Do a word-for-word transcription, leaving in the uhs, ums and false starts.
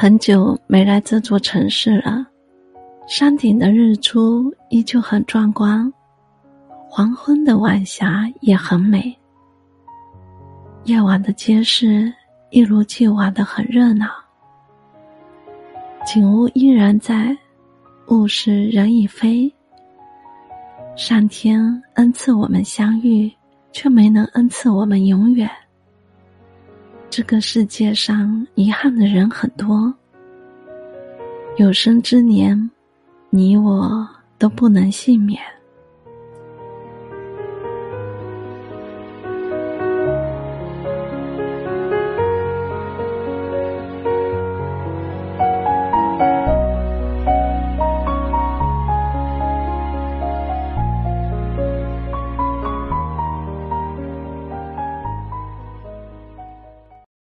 很久没来这座城市了，山顶的日出依旧很壮观，黄昏的晚霞也很美，夜晚的街市一如既往的很热闹，景物依然在，物是人已非。上天恩赐我们相遇，却没能恩赐我们永远。这个世界上遗憾的人很多，有生之年，你我都不能幸免。